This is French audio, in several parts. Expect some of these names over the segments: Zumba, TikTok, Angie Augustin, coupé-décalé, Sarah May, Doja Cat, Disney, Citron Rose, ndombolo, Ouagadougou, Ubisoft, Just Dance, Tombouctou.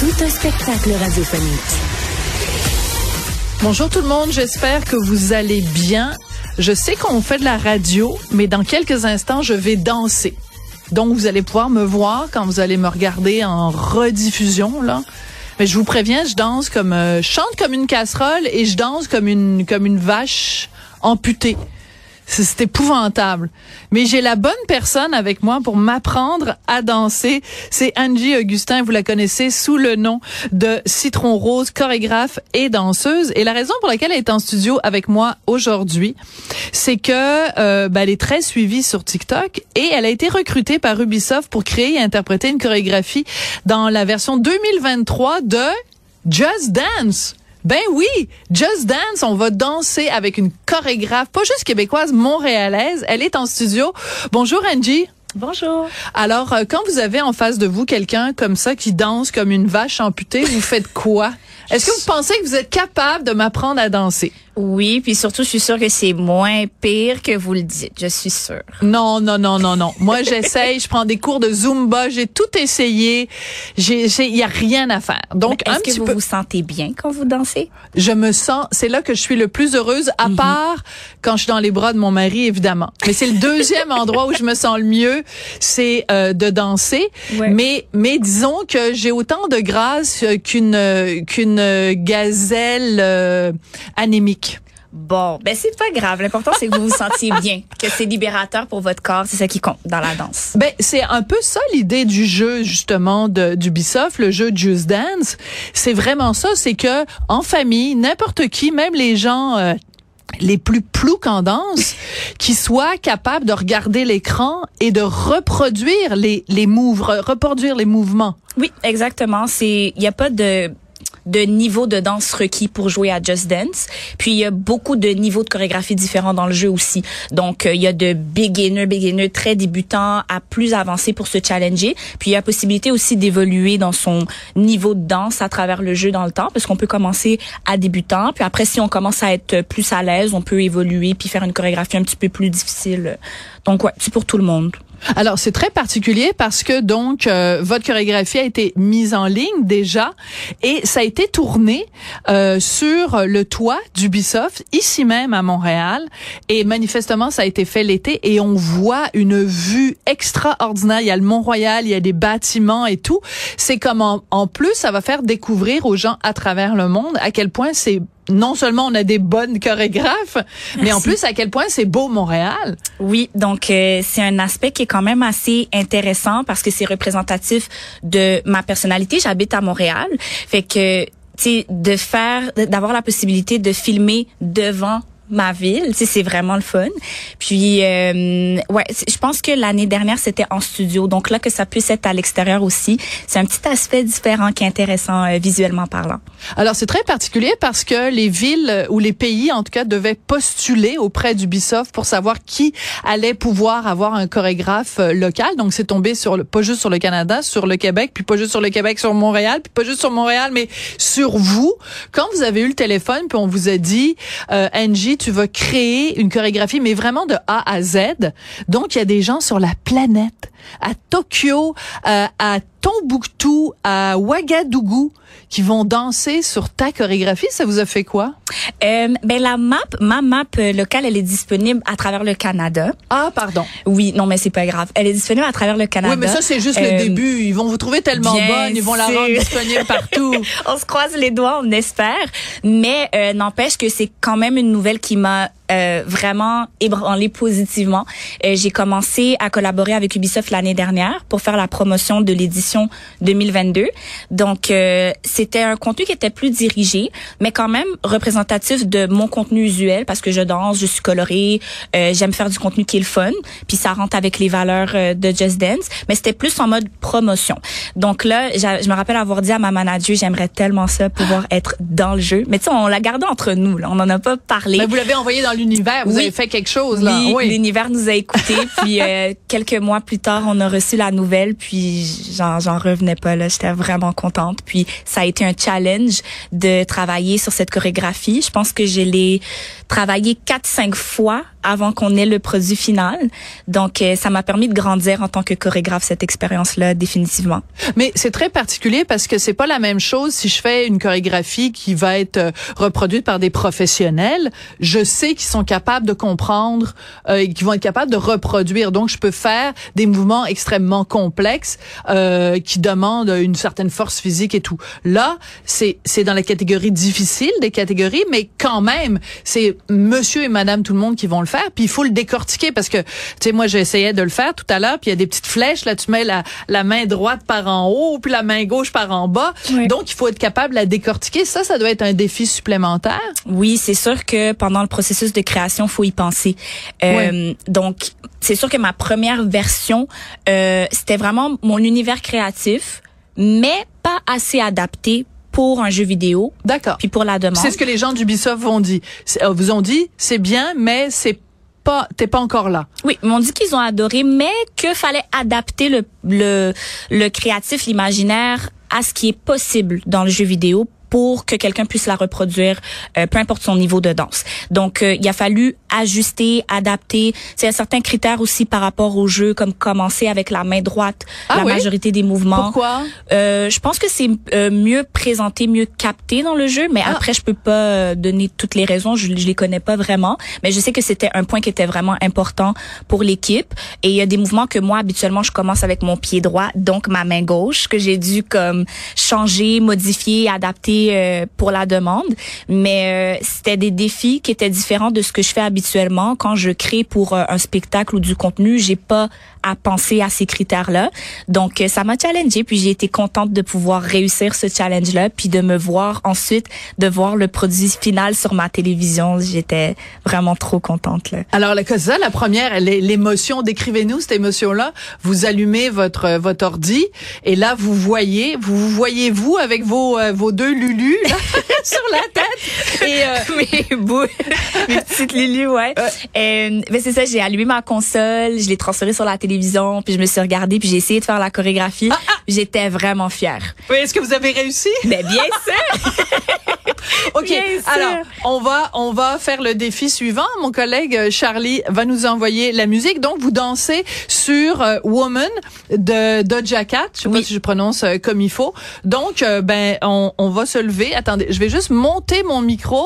Tout un spectacle radiophonique. Bonjour tout le monde, j'espère que vous allez bien. Je sais qu'on fait de la radio, mais dans quelques instants, je vais danser. Donc, vous allez pouvoir me voir quand vous allez me regarder en rediffusion, là. Mais je vous préviens, je danse comme... je chante comme une casserole et je danse comme une vache amputée. C'est épouvantable. Mais j'ai la bonne personne avec moi pour m'apprendre à danser. C'est Angie Augustin, vous la connaissez sous le nom de Citron Rose, chorégraphe et danseuse. Et la raison pour laquelle elle est en studio avec moi aujourd'hui, c'est que elle est très suivie sur TikTok et elle a été recrutée par Ubisoft pour créer et interpréter une chorégraphie dans la version 2023 de Just Dance. Ben oui, Just Dance, on va danser avec une chorégraphe, pas juste québécoise, montréalaise. Elle est en studio. Bonjour Angie. Bonjour. Alors, quand vous avez en face de vous quelqu'un comme ça qui danse comme une vache amputée, vous faites quoi? Est-ce que vous pensez que vous êtes capable de m'apprendre à danser? Oui, puis surtout, je suis sûre que c'est moins pire que vous le dites. Je suis sûre. Non. Moi, j'essaye, je prends des cours de Zumba, j'ai tout essayé. Il n'y a rien à faire. Donc, mais est-ce que vous vous sentez bien quand vous dansez? Je me sens, c'est là que je suis le plus heureuse, à part quand je suis dans les bras de mon mari, évidemment. Mais c'est le deuxième endroit où je me sens le mieux, c'est de danser. Ouais. Mais disons que j'ai autant de grâce qu'une gazelle anémique. Bon, ben c'est pas grave. L'important, c'est que vous vous sentiez bien, que c'est libérateur pour votre corps. C'est ça qui compte dans la danse. Ben, c'est un peu ça l'idée du jeu, justement, d'Ubisoft, le jeu Just Dance. C'est vraiment ça, c'est que en famille, n'importe qui, même les gens les plus ploucs en danse, qui soient capables de regarder l'écran et de reproduire les mouvements. Oui, exactement. Il n'y a pas de niveau de danse requis pour jouer à Just Dance. Puis, il y a beaucoup de niveaux de chorégraphie différents dans le jeu aussi. Donc, il y a de beginner, très débutant à plus avancé pour se challenger. Puis, il y a la possibilité aussi d'évoluer dans son niveau de danse à travers le jeu dans le temps, parce qu'on peut commencer à débutant. Puis après, si on commence à être plus à l'aise, on peut évoluer puis faire une chorégraphie un petit peu plus difficile. Donc, ouais, c'est pour tout le monde. Alors, c'est très particulier parce que, donc, votre chorégraphie a été mise en ligne déjà et ça a été tourné sur le toit d'Ubisoft, ici même à Montréal. Et manifestement, ça a été fait l'été et on voit une vue extraordinaire. Il y a le Mont-Royal, il y a des bâtiments et tout. C'est comme, en plus, ça va faire découvrir aux gens à travers le monde à quel point c'est... Non seulement on a des bonnes chorégraphes, mais en plus à quel point c'est beau Montréal. Oui, donc c'est un aspect qui est quand même assez intéressant parce que c'est représentatif de ma personnalité. J'habite à Montréal, fait que tu sais d'avoir la possibilité de filmer devant ma ville, tu sais, c'est vraiment le fun. Puis ouais, je pense que l'année dernière c'était en studio, donc là que ça puisse être à l'extérieur aussi, c'est un petit aspect différent qui est intéressant visuellement parlant. Alors c'est très particulier parce que les villes ou les pays en tout cas devaient postuler auprès d'Ubisoft pour savoir qui allait pouvoir avoir un chorégraphe local. Donc c'est tombé sur pas juste sur le Canada, sur le Québec, puis pas juste sur le Québec, sur Montréal, puis pas juste sur Montréal, mais sur vous. Quand vous avez eu le téléphone, puis on vous a dit Angie, tu vas créer une chorégraphie, mais vraiment de A à Z. Donc, il y a des gens sur la planète, à Tokyo, à Tombouctou, à Ouagadougou, qui vont danser sur ta chorégraphie. Ça vous a fait quoi? Ben la map, ma map locale, elle est disponible à travers le Canada. Ah, pardon. Oui, non, mais c'est pas grave. Elle est disponible à travers le Canada. Oui, mais ça, c'est juste le début. Ils vont vous trouver tellement bonne, ils vont la rendre disponible partout. On se croise les doigts, on espère. Mais n'empêche que c'est quand même une nouvelle qui m'a vraiment ébranlée positivement. J'ai commencé à collaborer avec Ubisoft l'année dernière pour faire la promotion de l'édition 2022. Donc, c'était un contenu qui était plus dirigé, mais quand même représentatif de mon contenu usuel parce que je danse, je suis colorée, j'aime faire du contenu qui est le fun, puis ça rentre avec les valeurs de Just Dance, mais c'était plus en mode promotion. Donc là, je me rappelle avoir dit à ma manager, j'aimerais tellement ça pouvoir être dans le jeu. Mais tu sais, on l'a gardé entre nous, là, on n'en a pas parlé. Mais vous l'avez envoyé dans l'univers, vous avez fait quelque chose, là. Oui, l'univers nous a écoutés, puis quelques mois plus tard, on a reçu la nouvelle, puis j'en revenais pas, là, j'étais vraiment contente, puis ça a été un challenge de travailler sur cette chorégraphie. Je pense que je l'ai travaillé 4-5 fois avant qu'on ait le produit final. Donc, ça m'a permis de grandir en tant que chorégraphe, cette expérience-là, définitivement. Mais c'est très particulier parce que c'est pas la même chose si je fais une chorégraphie qui va être reproduite par des professionnels. Je sais qu'ils sont capables de comprendre, qu'ils vont être capables de reproduire. Donc, je peux faire des mouvements extrêmement complexes qui demandent une certaine force physique et tout. Là, c'est dans la catégorie difficile des catégories, mais quand même, c'est monsieur et madame tout le monde qui vont le faire, puis il faut le décortiquer parce que, tu sais, moi, j'essayais de le faire tout à l'heure, puis il y a des petites flèches, là, tu mets la main droite par en haut, puis la main gauche par en bas. Oui. Donc, il faut être capable de la décortiquer. Ça doit être un défi supplémentaire. Oui, c'est sûr que pendant le processus de création, faut y penser. Oui. Donc, c'est sûr que ma première version, c'était vraiment mon univers créatif, mais pas assez adapté pour un jeu vidéo. D'accord. Puis pour la demande. C'est ce que les gens d'Ubisoft vous ont dit, c'est bien, mais t'es pas encore là. Oui, ils m'ont dit qu'ils ont adoré, mais que fallait adapter le créatif, l'imaginaire à ce qui est possible dans le jeu vidéo pour que quelqu'un puisse la reproduire, peu importe son niveau de danse. Donc, il a fallu ajuster, adapter. Il y a certains critères aussi par rapport au jeu, comme commencer avec la main droite, majorité des mouvements. Pourquoi? Je pense que c'est mieux présenté, mieux capté dans le jeu, mais après, je peux pas donner toutes les raisons, je les connais pas vraiment, mais je sais que c'était un point qui était vraiment important pour l'équipe. Et il y a des mouvements que moi, habituellement, je commence avec mon pied droit, donc ma main gauche, que j'ai dû comme changer, modifier, adapter pour la demande, mais c'était des défis qui étaient différents de ce que je fais habituellement. Quand je crée pour un spectacle ou du contenu, j'ai pas à penser à ces critères-là. Donc, ça m'a challengée, puis j'ai été contente de pouvoir réussir ce challenge-là, puis de me voir ensuite, de voir le produit final sur ma télévision. J'étais vraiment trop contente, là. Alors, la première, l'émotion, décrivez-nous cette émotion-là. Vous allumez votre ordi, et là, vous voyez avec vos deux Lulu là, sur la tête et mes petites Lulu, ouais. Mais c'est ça, j'ai allumé ma console, je l'ai transférée sur la télévision, puis je me suis regardée, puis j'ai essayé de faire la chorégraphie. J'étais vraiment fière. Oui, est-ce que vous avez réussi? Mais bien sûr. OK, bien sûr. Alors, on va faire le défi suivant. Mon collègue Charlie va nous envoyer la musique. Donc vous dansez sur Woman de Doja Cat, je sais pas si je prononce comme il faut. Donc on va se lever. Attendez, je vais juste monter mon micro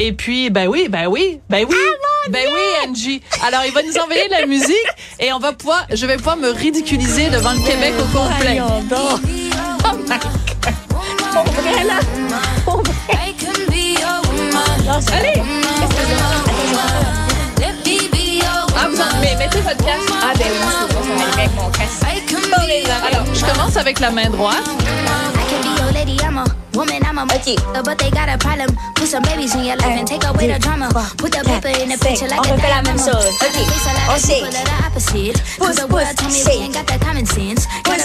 et puis ben oui, Angie. Alors, il va nous envoyer de la musique et je vais pouvoir me ridiculiser devant le Québec au complet. Allez. Mettez votre casque. Ah ben oui, c'est avec mon casque. Alors, je commence avec la main droite. Woman, I'm a monkey, but they got a problem. Put some babies in your life and take away the drama. Put the paper in the picture like a diamond. Okay, on sait. Pousse, pousse, c'est. Pousse,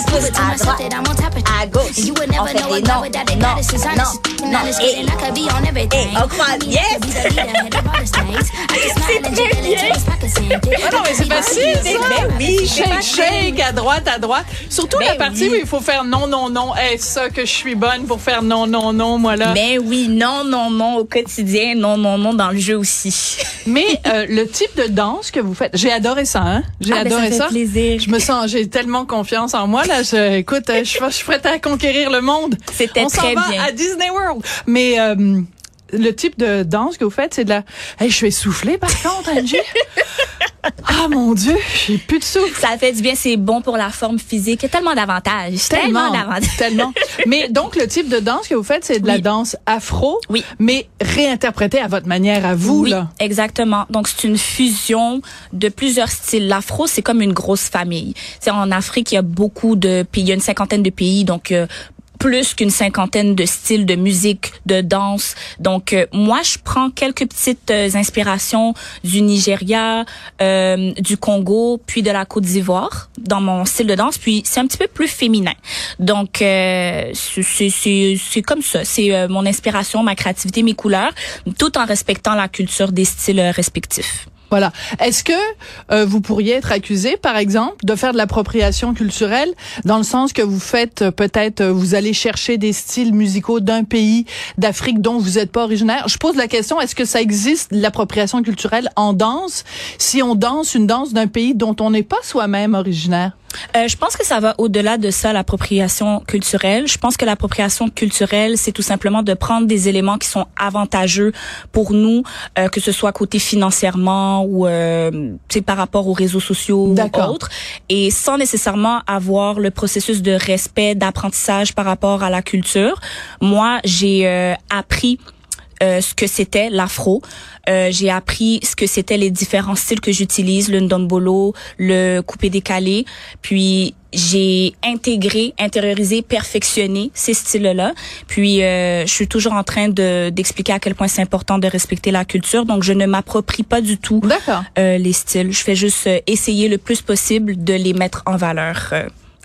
pousse, à droite, à gauche. On fait des non, non, non, non. Et on croit, yes! C'est très bien! Ah non, mais c'est facile, ça! Oui, shake, shake, à droite, à droite. Surtout ben la partie oui. où il faut faire non, non, non. Est-ce ça que je suis bonne pour faire non, non, non, moi là? Ben oui, non, non, non au quotidien, non, non, non dans le jeu aussi. Mais le type de danse que vous faites, j'ai adoré ça, hein? J'ai adoré ça. Ça fait plaisir. Je me sens, j'ai tellement confiance en moi, là. Écoute, je suis prête à conquérir le monde. C'était très bien. On s'en va à Disney World. Mais... le type de danse que vous faites, c'est de la... Hey, je suis essoufflée, par contre, Angie. Ah, mon Dieu, j'ai plus de souffle. Ça fait du bien, c'est bon pour la forme physique. Il y a tellement d'avantages. Tellement d'avantages. Tellement. Mais donc, le type de danse que vous faites, c'est de oui. la danse afro, oui. mais réinterprétée à votre manière, à vous. Oui, là. Exactement. Donc, c'est une fusion de plusieurs styles. L'afro, c'est comme une grosse famille. C'est en Afrique, il y a beaucoup de pays, il y a une cinquantaine de pays, donc... plus qu'une cinquantaine de styles de musique, de danse. Donc, moi, je prends quelques petites inspirations du Nigeria, du Congo, puis de la Côte d'Ivoire dans mon style de danse. Puis, c'est un petit peu plus féminin. Donc, c'est comme ça. C'est mon inspiration, ma créativité, mes couleurs, tout en respectant la culture des styles respectifs. Voilà. Est-ce que vous pourriez être accusé, par exemple, de faire de l'appropriation culturelle dans le sens que vous faites peut-être, vous allez chercher des styles musicaux d'un pays d'Afrique dont vous n'êtes pas originaire? Je pose la question, est-ce que ça existe, l'appropriation culturelle en danse, si on danse une danse d'un pays dont on n'est pas soi-même originaire? Je pense que ça va au-delà de ça, l'appropriation culturelle. Je pense que l'appropriation culturelle, c'est tout simplement de prendre des éléments qui sont avantageux pour nous, que ce soit côté financièrement ou par rapport aux réseaux sociaux ou autres, et sans nécessairement avoir le processus de respect, d'apprentissage par rapport à la culture. Moi, j'ai appris... ce que c'était l'afro. J'ai appris ce que c'était les différents styles que j'utilise, le ndombolo, le coupé-décalé. Puis, j'ai intégré, intériorisé, perfectionné ces styles-là. Puis, je suis toujours en train d'expliquer à quel point c'est important de respecter la culture. Donc, je ne m'approprie pas du tout les styles. Je fais juste essayer le plus possible de les mettre en valeur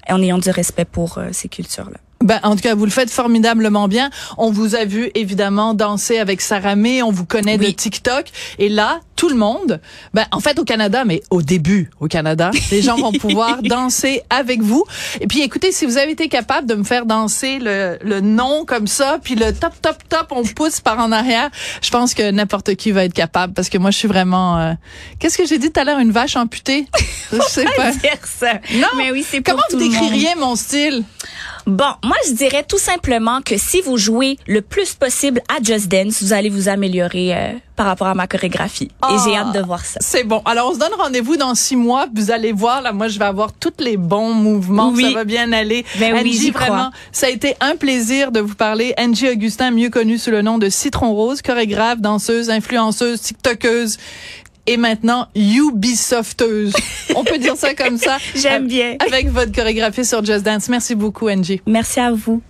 en ayant du respect pour ces cultures-là. Ben, en tout cas, vous le faites formidablement bien. On vous a vu, évidemment, danser avec Sarah May. On vous connaît de TikTok. Et là, tout le monde, ben, en fait, au Canada, mais au début, au Canada, les gens vont pouvoir danser avec vous. Et puis, écoutez, si vous avez été capable de me faire danser le nom comme ça, puis le top, top, top, on pousse par en arrière, je pense que n'importe qui va être capable. Parce que moi, je suis vraiment... Qu'est-ce que j'ai dit tout à l'heure? Une vache amputée? Je sais pas. Non, mais oui, c'est pour tout le monde. Comment vous décririez mon style? Bon, moi, je dirais tout simplement que si vous jouez le plus possible à Just Dance, vous allez vous améliorer par rapport à ma chorégraphie. Et j'ai hâte de voir ça. C'est bon. Alors, on se donne rendez-vous dans 6 mois. Vous allez voir, là, moi, je vais avoir tous les bons mouvements. Oui. Ça va bien aller. Ben Angie, oui, j'y vraiment, crois. Ça a été un plaisir de vous parler. Angie Augustin, mieux connue sous le nom de Citron Rose, chorégraphe, danseuse, influenceuse, tiktokeuse. Et maintenant, Ubisofteuse. On peut dire ça comme ça. J'aime bien. Avec votre chorégraphie sur Just Dance. Merci beaucoup, Angie. Merci à vous.